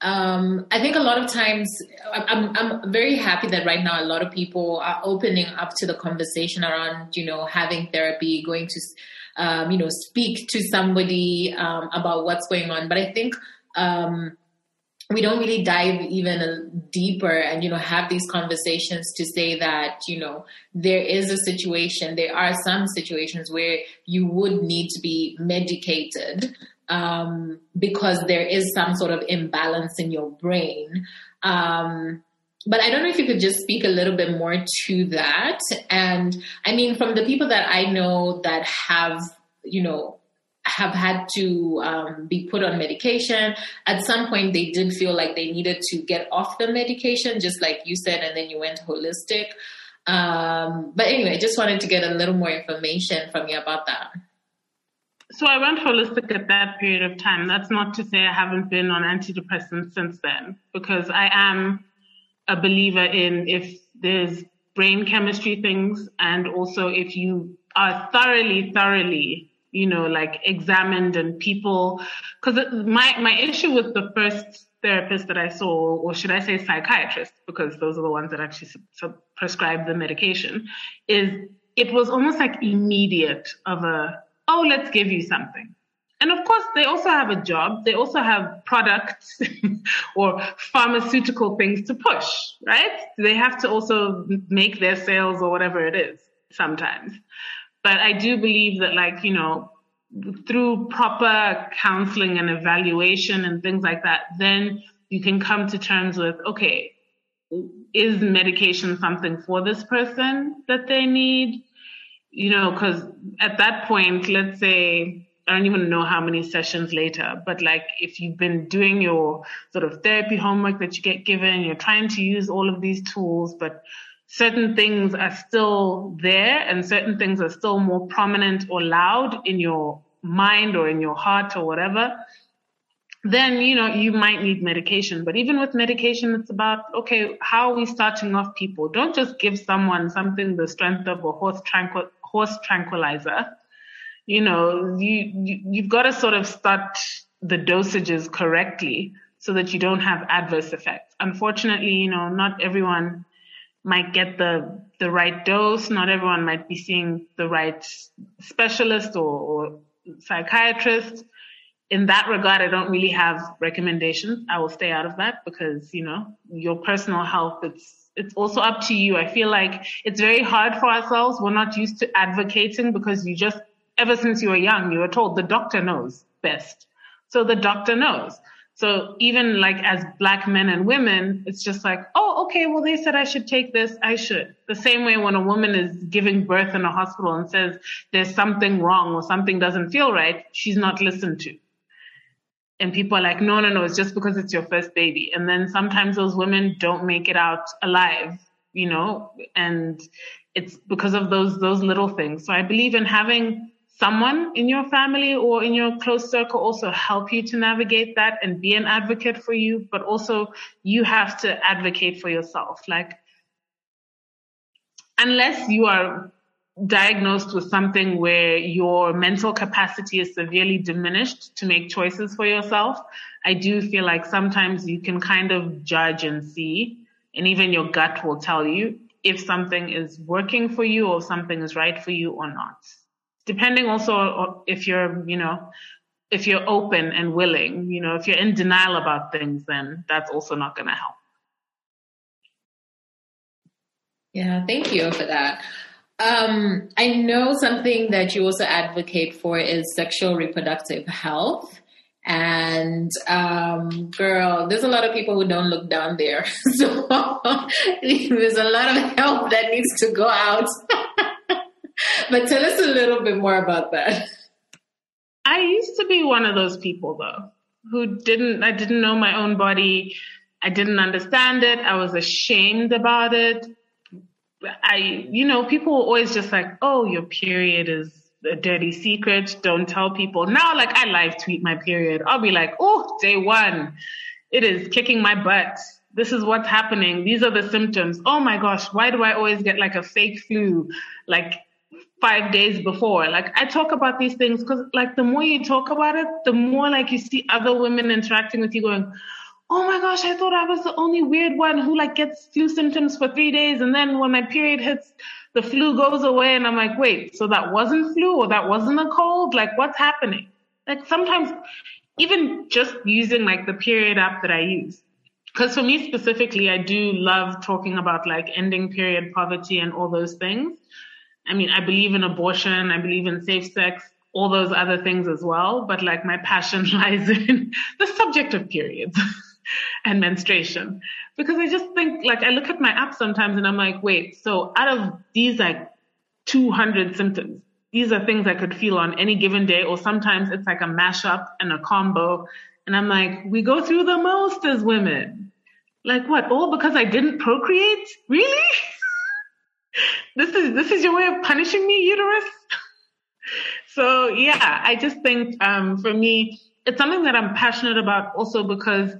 um, I think a lot of times I'm, I'm very happy that right now a lot of people are opening up to the conversation around, you know, having therapy, going to um, you know, speak to somebody um, about what's going on. But I think um, we don't really dive even deeper and, you know, have these conversations to say that, you know, there is a situation, there are some situations where you would need to be medicated um, because there is some sort of imbalance in your brain. Um, but I don't know if you could just speak a little bit more to that. And I mean, from the people that I know that have, you know, have had to um, be put on medication. At some point, they did feel like they needed to get off the medication, just like you said, and then you went holistic. Um, but anyway, I just wanted to get a little more information from you about that. So I went holistic at that period of time. That's not to say I haven't been on antidepressants since then, because I am a believer in if there's brain chemistry things, and also if you are thoroughly, thoroughly you know, like examined and people, because my, my issue with the first therapist that I saw, or should I say psychiatrist, because those are the ones that actually sub- sub- prescribe the medication, is it was almost like immediate of a, oh, let's give you something. And of course, they also have a job. They also have products or pharmaceutical things to push, right? They have to also make their sales or whatever it is sometimes. But I do believe that, like, you know, through proper counseling and evaluation and things like that, then you can come to terms with, okay, is medication something for this person that they need? You know, because at that point, let's say, I don't even know how many sessions later, but like if you've been doing your sort of therapy homework that you get given, you're trying to use all of these tools, but certain things are still there and certain things are still more prominent or loud in your mind or in your heart or whatever, then, you know, you might need medication. But even with medication, it's about, okay, how are we starting off people? Don't just give someone something the strength of a horse, tranquil- horse tranquilizer. You know, you, you, you've got to sort of start the dosages correctly so that you don't have adverse effects. Unfortunately, you know, not everyone might get the the right dose. Not everyone might be seeing the right specialist or, or psychiatrist. In that regard, I don't really have recommendations. I will stay out of that because, you know, your personal health, it's it's also up to you. I feel like it's very hard for ourselves. We're not used to advocating because you just, ever since you were young, you were told the doctor knows best. So the doctor knows. So even like as Black men and women, it's just like, oh, okay, well, they said I should take this. I should. The same way when a woman is giving birth in a hospital and says there's something wrong or something doesn't feel right, she's not listened to. And people are like, no, no, no, it's just because it's your first baby. And then sometimes those women don't make it out alive, you know, and it's because of those those little things. So I believe in having someone in your family or in your close circle also help you to navigate that and be an advocate for you, but also you have to advocate for yourself. Like, unless you are diagnosed with something where your mental capacity is severely diminished to make choices for yourself, I do feel like sometimes you can kind of judge and see, and even your gut will tell you if something is working for you or something is right for you or not. Depending also if you're, you know, if you're open and willing, you know, if you're in denial about things, then that's also not going to help. Yeah, thank you for that. Um, I know something that you also advocate for is sexual reproductive health. And, um, girl, there's a lot of people who don't look down there. So there's a lot of help that needs to go out. But tell us a little bit more about that. I used to be one of those people, though, who didn't, I didn't know my own body. I didn't understand it. I was ashamed about it. I, you know, people were always just like, oh, your period is a dirty secret. Don't tell people. Now, like, I live tweet my period. I'll be like, oh, day one, it is kicking my butt. This is what's happening. These are the symptoms. Oh, my gosh, why do I always get like a fake flu? Like, five days before. Like, I talk about these things because, like, the more you talk about it, the more, like, you see other women interacting with you going, oh my gosh, I thought I was the only weird one who, like, gets flu symptoms for three days. And then when my period hits, the flu goes away and I'm like, wait, so that wasn't flu or that wasn't a cold? Like, what's happening? Like sometimes even just using like the period app that I use, because for me specifically, I do love talking about like ending period poverty and all those things. I mean, I believe in abortion. I believe in safe sex, all those other things as well. But like my passion lies in the subject of periods and menstruation, because I just think like I look at my app sometimes and I'm like, wait, so out of these like two hundred symptoms, these are things I could feel on any given day, or sometimes it's like a mashup and a combo. And I'm like, we go through the most as women. Like what? All because I didn't procreate? Really? This is this is your way of punishing me, uterus? So yeah, I just think um, for me, it's something that I'm passionate about also because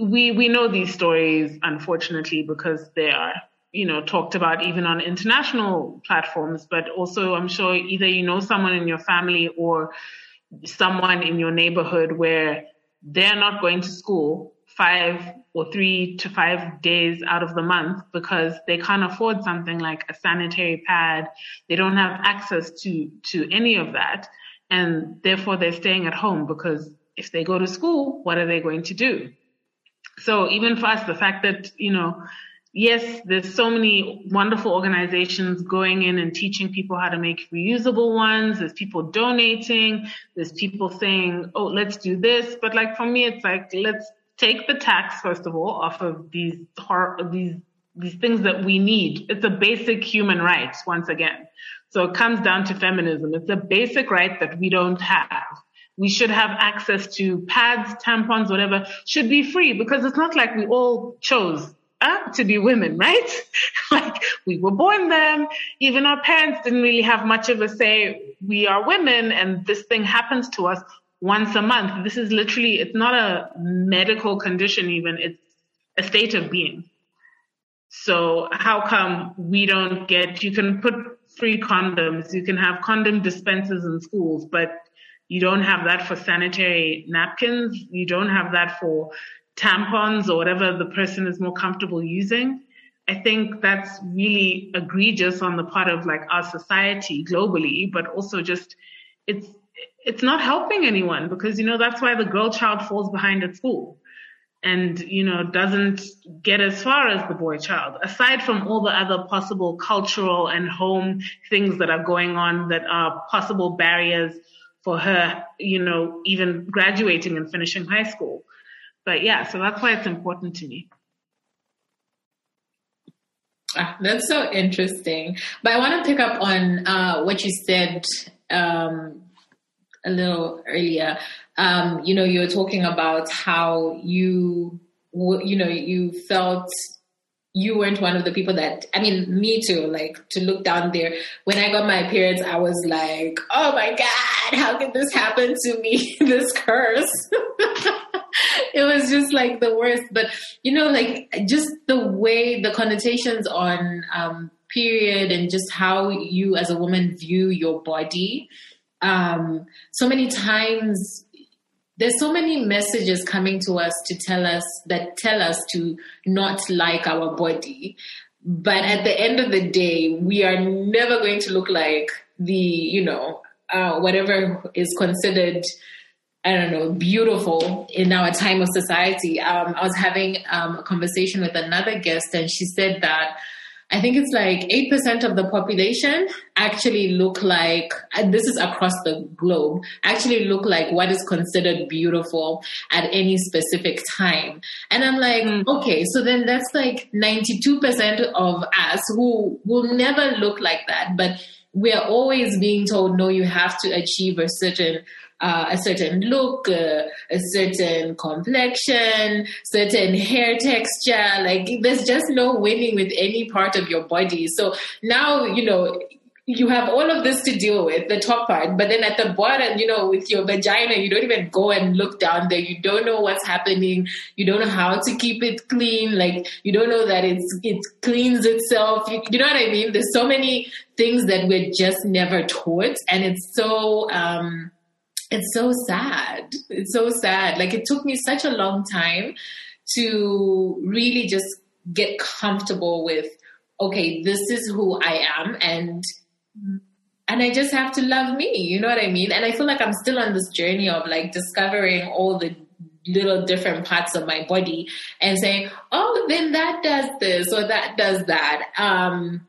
we we know these stories, unfortunately, because they are, you know, talked about even on international platforms, but also I'm sure either you know someone in your family or someone in your neighborhood where they're not going to school five or three to five days out of the month because they can't afford something like a sanitary pad. They don't have access to, to any of that. And therefore they're staying at home because if they go to school, what are they going to do? So even for us, the fact that, you know, yes, there's so many wonderful organizations going in and teaching people how to make reusable ones. There's people donating. There's people saying, oh, let's do this. But like for me, it's like, let's take the tax, first of all, off of these these these things that we need. It's a basic human right, once again. So it comes down to feminism. It's a basic right that we don't have. We should have access to pads, tampons, whatever, should be free because it's not like we all chose uh, to be women, right? Like we were born them. Even our parents didn't really have much of a say. We are women and this thing happens to us once a month. This is literally, it's not a medical condition even, it's a state of being. So how come we don't get, you can put free condoms, you can have condom dispensers in schools, but you don't have that for sanitary napkins, you don't have that for tampons or whatever the person is more comfortable using. I think that's really egregious on the part of like our society globally, but also just it's It's not helping anyone because, you know, that's why the girl child falls behind at school and, you know, doesn't get as far as the boy child, aside from all the other possible cultural and home things that are going on that are possible barriers for her, you know, even graduating and finishing high school. But yeah, so that's why it's important to me. Ah, that's so interesting. But I want to pick up on uh, what you said um a little earlier, um, you know, you were talking about how you, you know, you felt you weren't one of the people that, I mean, me too, like to look down there. When I got my periods, I was like, oh my God, how could this happen to me? This curse. It was just like the worst. But, you know, like just the way the connotations on um, period and just how you as a woman view your body. Um, so many times there's so many messages coming to us to tell us that tell us to not like our body. But at the end of the day, we are never going to look like the, you know, uh, whatever is considered, I don't know, beautiful in our time of society. Um, I was having um, a conversation with another guest and she said that I think it's like eight percent of the population actually look like, and this is across the globe, actually look like what is considered beautiful at any specific time. And I'm like, mm. okay, so then that's like ninety-two percent of us who will never look like that. But we're always being told, no, you have to achieve a certain Uh, a certain look, uh, a certain complexion, certain hair texture. Like there's just no winning with any part of your body. So now, you know, you have all of this to deal with, the top part, but then at the bottom, you know, with your vagina, you don't even go and look down there. You don't know what's happening. You don't know how to keep it clean. Like you don't know that it's, it cleans itself. You, you know what I mean? There's so many things that we're just never taught. And it's so, um, It's so sad. It's so sad. Like it took me such a long time to really just get comfortable with okay, this is who I am, and and I just have to love me, you know what I mean? And I feel like I'm still on this journey of like discovering all the little different parts of my body and saying, oh, then that does this or that does that. Um,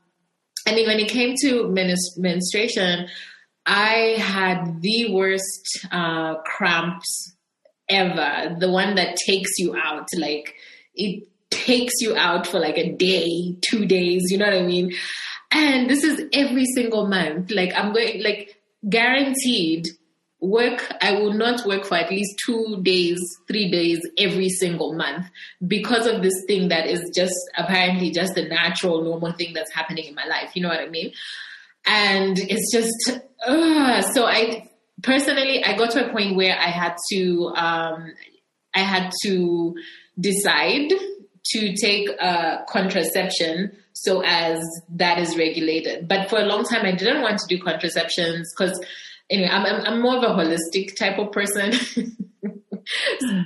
and then when it came to menist- menstruation, I had the worst uh, cramps ever. The one that takes you out, like it takes you out for like a day, two days, you know what I mean? And this is every single month. Like I'm going, like guaranteed work. I will not work for at least two days, three days every single month because of this thing that is just apparently just a natural, normal thing that's happening in my life. You know what I mean? And it's just, uh, so I personally, I got to a point where I had to, um, I had to decide to take a contraception so as that is regulated. But for a long time, I didn't want to do contraceptions because anyway, I'm, I'm, I'm more of a holistic type of person,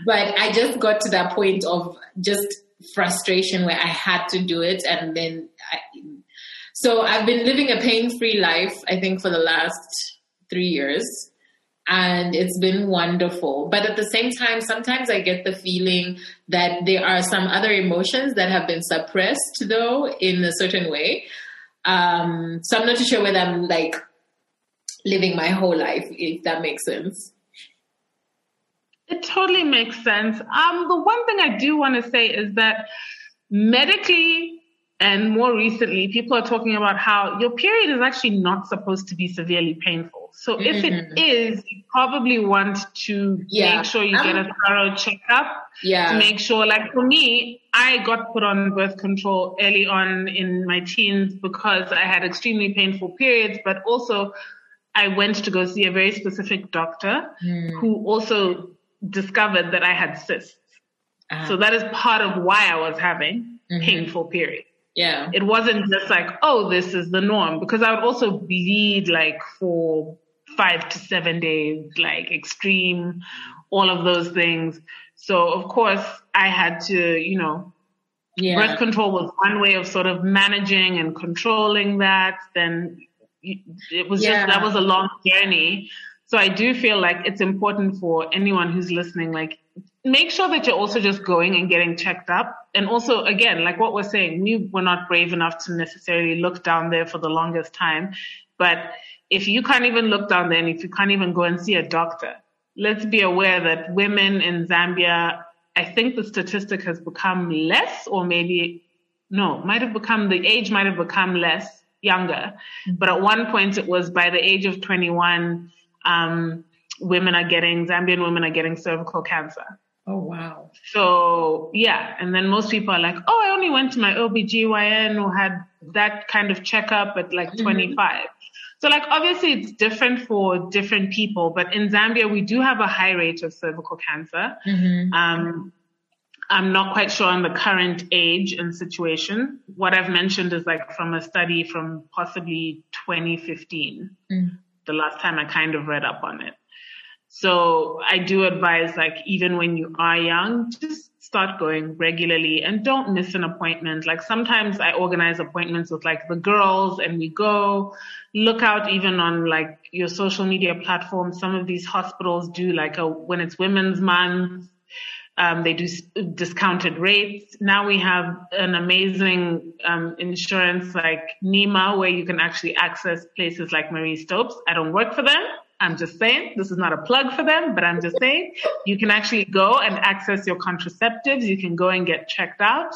but I just got to that point of just frustration where I had to do it. And then I, so I've been living a pain-free life, I think, for the last three years. And it's been wonderful. But at the same time, sometimes I get the feeling that there are some other emotions that have been suppressed, though, in a certain way. Um, so I'm not too sure whether I'm, like, living my whole life, if that makes sense. It totally makes sense. Um, the one thing I do want to say is that medically, and more recently, people are talking about how your period is actually not supposed to be severely painful. So mm-hmm. if it is, you probably want to yeah. make sure you um, get a thorough checkup yeah. to make sure. Like for me, I got put on birth control early on in my teens because I had extremely painful periods, but also I went to go see a very specific doctor mm. who also discovered that I had cysts. Uh-huh. So that is part of why I was having mm-hmm. painful periods. Yeah, it wasn't just like, oh, this is the norm, because I would also bleed like for five to seven days, like extreme, all of those things. So, of course, I had to, you know, yeah. birth control was one way of sort of managing and controlling that. Then it was yeah. just, that was a long journey. So I do feel like it's important for anyone who's listening, like, make sure that you're also just going and getting checked up. And also, again, like what we're saying, we were not brave enough to necessarily look down there for the longest time. But if you can't even look down there and if you can't even go and see a doctor, let's be aware that women in Zambia, I think the statistic has become less or maybe, no, might have become, the age might have become less, younger. But at one point it was by the age of twenty-one, um, women are getting, Zambian women are getting cervical cancer. Oh, wow. So, yeah. And then most people are like, oh, I only went to my O B G Y N who had that kind of checkup at like mm-hmm. twenty-five. So, like, obviously it's different for different people, but in Zambia, we do have a high rate of cervical cancer. Mm-hmm. Um, I'm not quite sure on the current age and situation. What I've mentioned is like from a study from possibly twenty fifteen, mm. the last time I kind of read up on it. So I do advise, like, even when you are young, just start going regularly and don't miss an appointment. Like sometimes I organize appointments with like the girls and we go look out even on like your social media platforms. Some of these hospitals do like a, when it's Women's Month, um, they do discounted rates. Now we have an amazing um, insurance like NEMA where you can actually access places like Marie Stopes. I don't work for them. I'm just saying, this is not a plug for them, but I'm just saying, you can actually go and access your contraceptives. You can go and get checked out.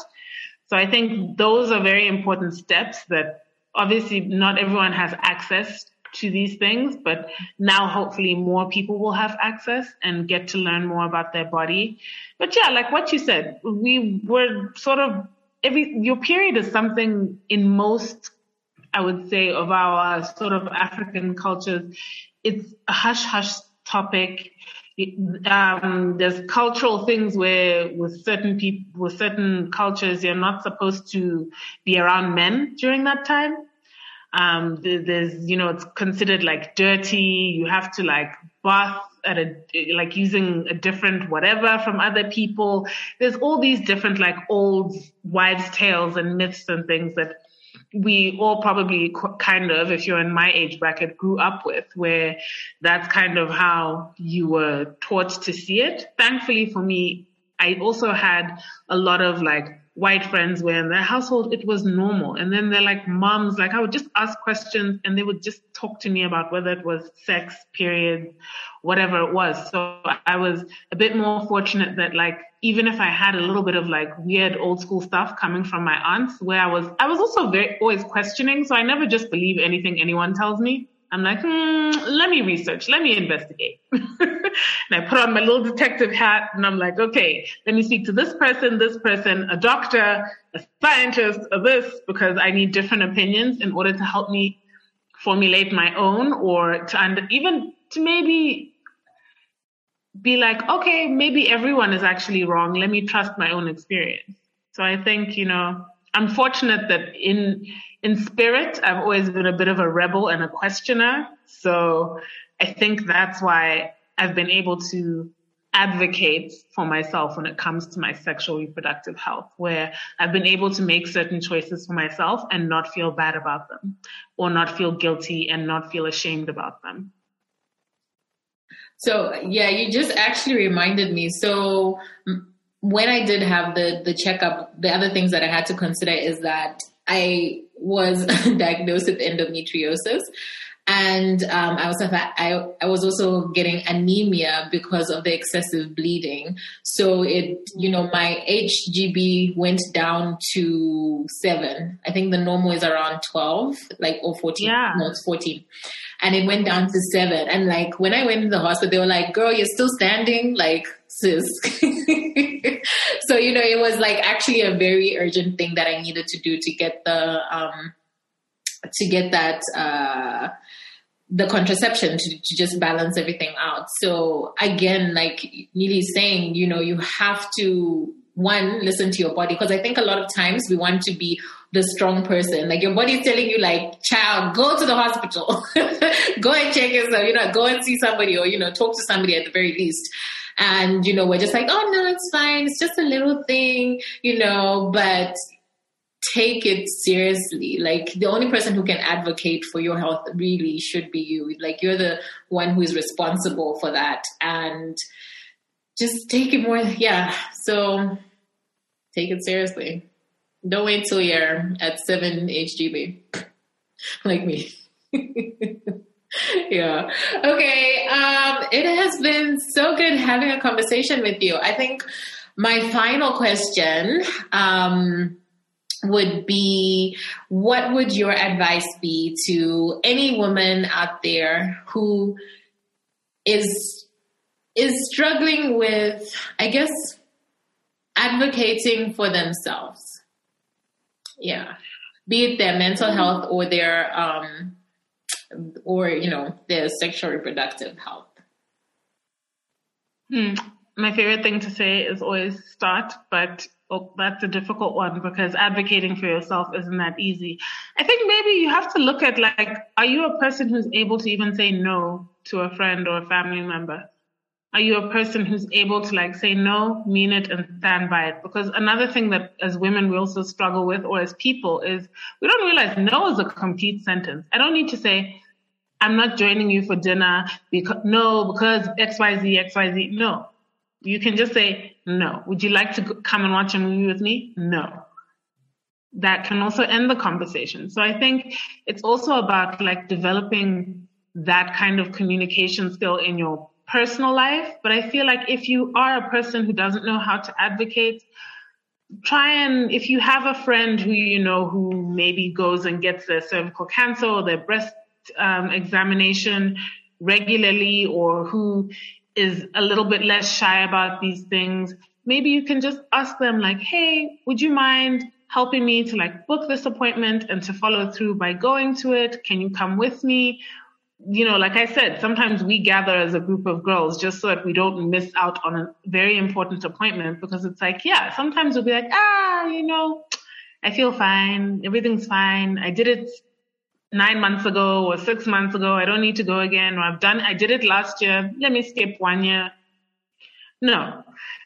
So I think those are very important steps that obviously not everyone has access to these things, but now hopefully more people will have access and get to learn more about their body. But yeah, like what you said, we were sort of, every your period is something in most, I would say, of our sort of African cultures. It's a hush-hush topic. Um, there's cultural things where with certain people, with certain cultures, you're not supposed to be around men during that time. Um, there's, you know, it's considered like dirty. You have to like bath at a, like using a different whatever from other people. There's all these different like old wives' tales and myths and things that we all probably kind of, if you're in my age bracket, grew up with, where that's kind of how you were taught to see it. Thankfully for me, I also had a lot of like white friends where in their household, it was normal. And then they're like moms, like I would just ask questions and they would just talk to me about whether it was sex, periods, whatever it was. So I was a bit more fortunate that like, even if I had a little bit of like weird old school stuff coming from my aunts, where I was, I was also very always questioning. So I never just believe anything anyone tells me. I'm like, hmm, let me research, let me investigate. And I put on my little detective hat and I'm like, okay, let me speak to this person, this person, a doctor, a scientist, or this, because I need different opinions in order to help me formulate my own, or to under, even to maybe be like, okay, maybe everyone is actually wrong. Let me trust my own experience. So I think, you know, I'm fortunate that in in spirit, I've always been a bit of a rebel and a questioner. So I think that's why I've been able to advocate for myself when it comes to my sexual reproductive health, where I've been able to make certain choices for myself and not feel bad about them, or not feel guilty and not feel ashamed about them. So, yeah, you just actually reminded me. So when I did have the, the checkup, the other things that I had to consider is that I was diagnosed with endometriosis, and um, I, also had, I, I was also getting anemia because of the excessive bleeding. So it, you know, my H G B went down to seven. I think the normal is around twelve, like, or fourteen. Yeah. No, it's fourteen. And it went down to seven. And like, when I went to the hospital, they were like, girl, you're still standing, like, sis. So, you know, it was like actually a very urgent thing that I needed to do to get the, um, to get that, uh, the contraception to, to just balance everything out. So again, like Neely's saying, you know, you have to, one, listen to your body. Cause I think a lot of times we want to be the strong person. Like your body's telling you like, child, go to the hospital, go and check yourself, you know, go and see somebody, or, you know, talk to somebody at the very least. And, you know, we're just like, oh no, it's fine. It's just a little thing, you know, but take it seriously. Like the only person who can advocate for your health really should be you. Like you're the one who is responsible for that, and just take it more. Yeah. So take it seriously. Don't wait till you're at seven H G B like me. Yeah. Okay. Um, it has been so good having a conversation with you. I think my final question um, would be, what would your advice be to any woman out there who is, is struggling with, I guess, advocating for themselves? Yeah. Be it their mental health or their, um, or, you know, their sexual reproductive health? Hmm. My favorite thing to say is always start, but oh, that's a difficult one because advocating for yourself isn't that easy. I think maybe you have to look at like, are you a person who's able to even say no to a friend or a family member? Are you a person who's able to like say no, mean it, and stand by it? Because another thing that as women we also struggle with, or as people, is we don't realize no is a complete sentence. I don't need to say, I'm not joining you for dinner because no, because X Y Z, X Y Z. No. You can just say no. Would you like to come and watch a movie with me? No. That can also end the conversation. So I think it's also about like developing that kind of communication skill in your personal life. But I feel like if you are a person who doesn't know how to advocate, try and, if you have a friend who you know who maybe goes and gets their cervical cancer or their breast um, examination regularly, or who is a little bit less shy about these things, maybe you can just ask them like, hey, would you mind helping me to like book this appointment and to follow through by going to it? Can you come with me? You know, like I said, sometimes we gather as a group of girls just so that we don't miss out on a very important appointment, because it's like, yeah, sometimes we'll be like, ah, you know, I feel fine. Everything's fine. I did it nine months ago or six months ago. I don't need to go again. Or I've done, I did it last year. Let me skip one year. No.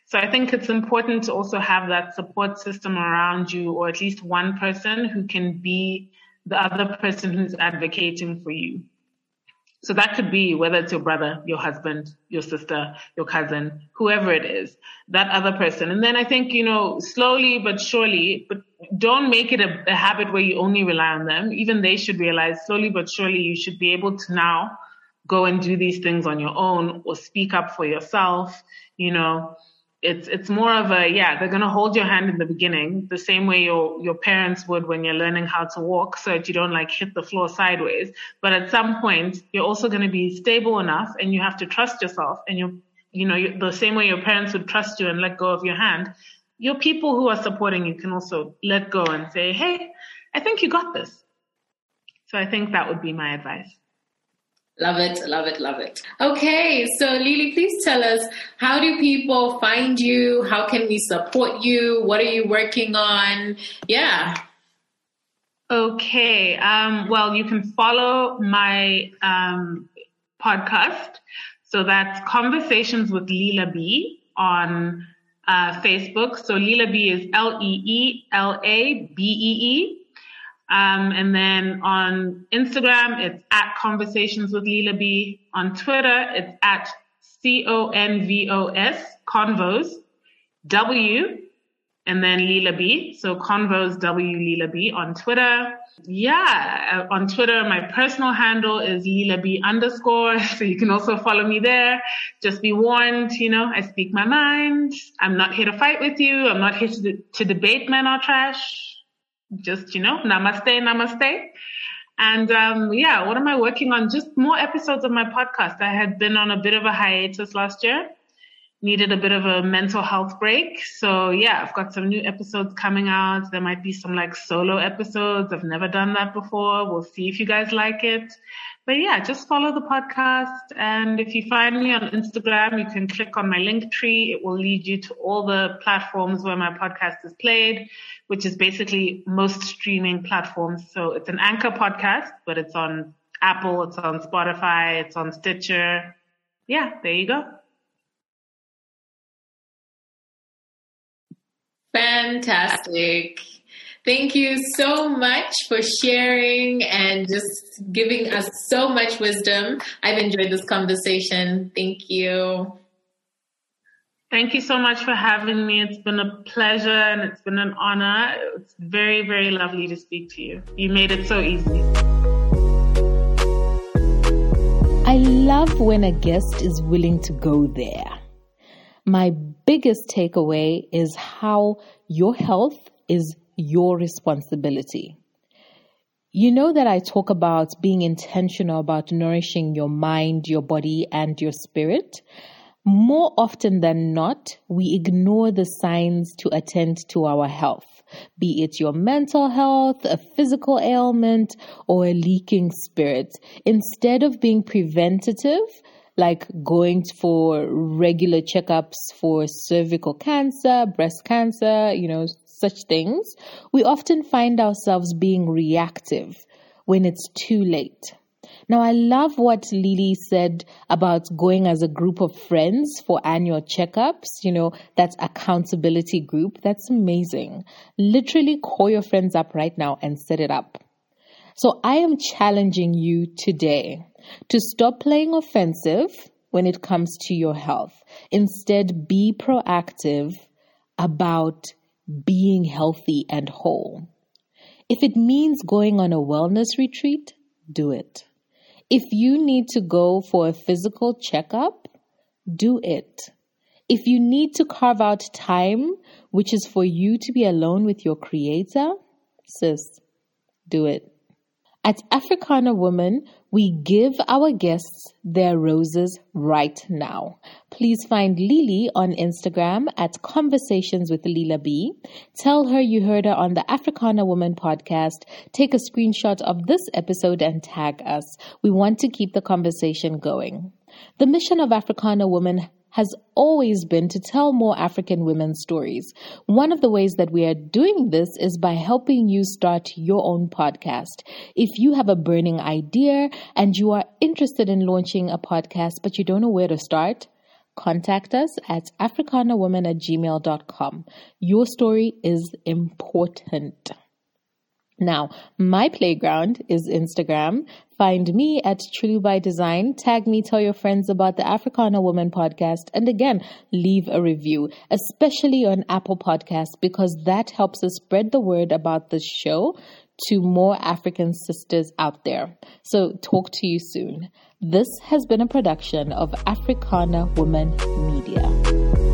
So I think it's important to also have that support system around you, or at least one person who can be the other person who's advocating for you. So that could be whether it's your brother, your husband, your sister, your cousin, whoever it is, that other person. And then I think, you know, slowly but surely, but don't make it a, a habit where you only rely on them. Even they should realize slowly but surely you should be able to now go and do these things on your own or speak up for yourself. You know, it's it's more of a, yeah, they're going to hold your hand in the beginning, the same way your your parents would when you're learning how to walk, so that you don't like hit the floor sideways. But at some point, you're also going to be stable enough and you have to trust yourself. And, you you know, you, the same way your parents would trust you and let go of your hand, your people who are supporting you can also let go and say, hey, I think you got this. So I think that would be my advice. Love it, love it, love it. Okay, so Leela, please tell us, how do people find you? How can we support you? What are you working on? Yeah. Okay, um, well, you can follow my um, podcast. So that's Conversations with Leela Bee on uh, Facebook. So Leela Bee is L E E L A B E E. Um, and then on Instagram, it's at Conversations with Leela Bee. On Twitter, it's at C O N V O S, Convos, W, and then Leela Bee. So Convos, W, Leela Bee on Twitter. Yeah, on Twitter, my personal handle is Leela Bee underscore. So you can also follow me there. Just be warned, you know, I speak my mind. I'm not here to fight with you. I'm not here to, de- to debate men or trash. Just, you know, namaste, namaste. And, um, yeah, what am I working on? Just more episodes of my podcast. I had been on a bit of a hiatus last year, needed a bit of a mental health break. So, yeah, I've got some new episodes coming out. There might be some, like, solo episodes. I've never done that before. We'll see if you guys like it. But, yeah, just follow the podcast. And if you find me on Instagram, you can click on my link tree. It will lead you to all the platforms where my podcast is played, which is basically most streaming platforms. So it's an Anchor podcast, but it's on Apple, it's on Spotify, it's on Stitcher. Yeah, there you go. Fantastic. Thank you so much for sharing and just giving us so much wisdom. I've enjoyed this conversation. Thank you. Thank you so much for having me. It's been a pleasure and it's been an honor. It's very, very lovely to speak to you. You made it so easy. I love when a guest is willing to go there. My biggest takeaway is how your health is your responsibility. You know that I talk about being intentional about nourishing your mind, your body, and your spirit. More often than not, we ignore the signs to attend to our health, be it your mental health, a physical ailment, or a leaking spirit. Instead of being preventative, like going for regular checkups for cervical cancer, breast cancer, you know, such things, we often find ourselves being reactive when it's too late. Now, I love what Leela said about going as a group of friends for annual checkups. You know, that's accountability group. That's amazing. Literally call your friends up right now and set it up. So I am challenging you today to stop playing offensive when it comes to your health. Instead, be proactive about being healthy and whole. If it means going on a wellness retreat, do it. If you need to go for a physical checkup, do it. If you need to carve out time, which is for you to be alone with your creator, sis, do it. At Africana Woman, we give our guests their roses right now. Please find Leela on Instagram at Conversations with Leela Bee. Tell her you heard her on the Africana Woman podcast. Take a screenshot of this episode and tag us. We want to keep the conversation going. The mission of Africana Woman has always been to tell more African women's stories. One of the ways that we are doing this is by helping you start your own podcast. If you have a burning idea and you are interested in launching a podcast, but you don't know where to start, Contact us at africana woman at gmail dot com. Your story is important. Now, my playground is Instagram. Find me at Chulu by Design. Tag me, tell your friends about the Africana Woman podcast. And again, leave a review, especially on Apple Podcasts, because that helps us spread the word about this show to more African sisters out there. So talk to you soon. This has been a production of Africana Woman Media.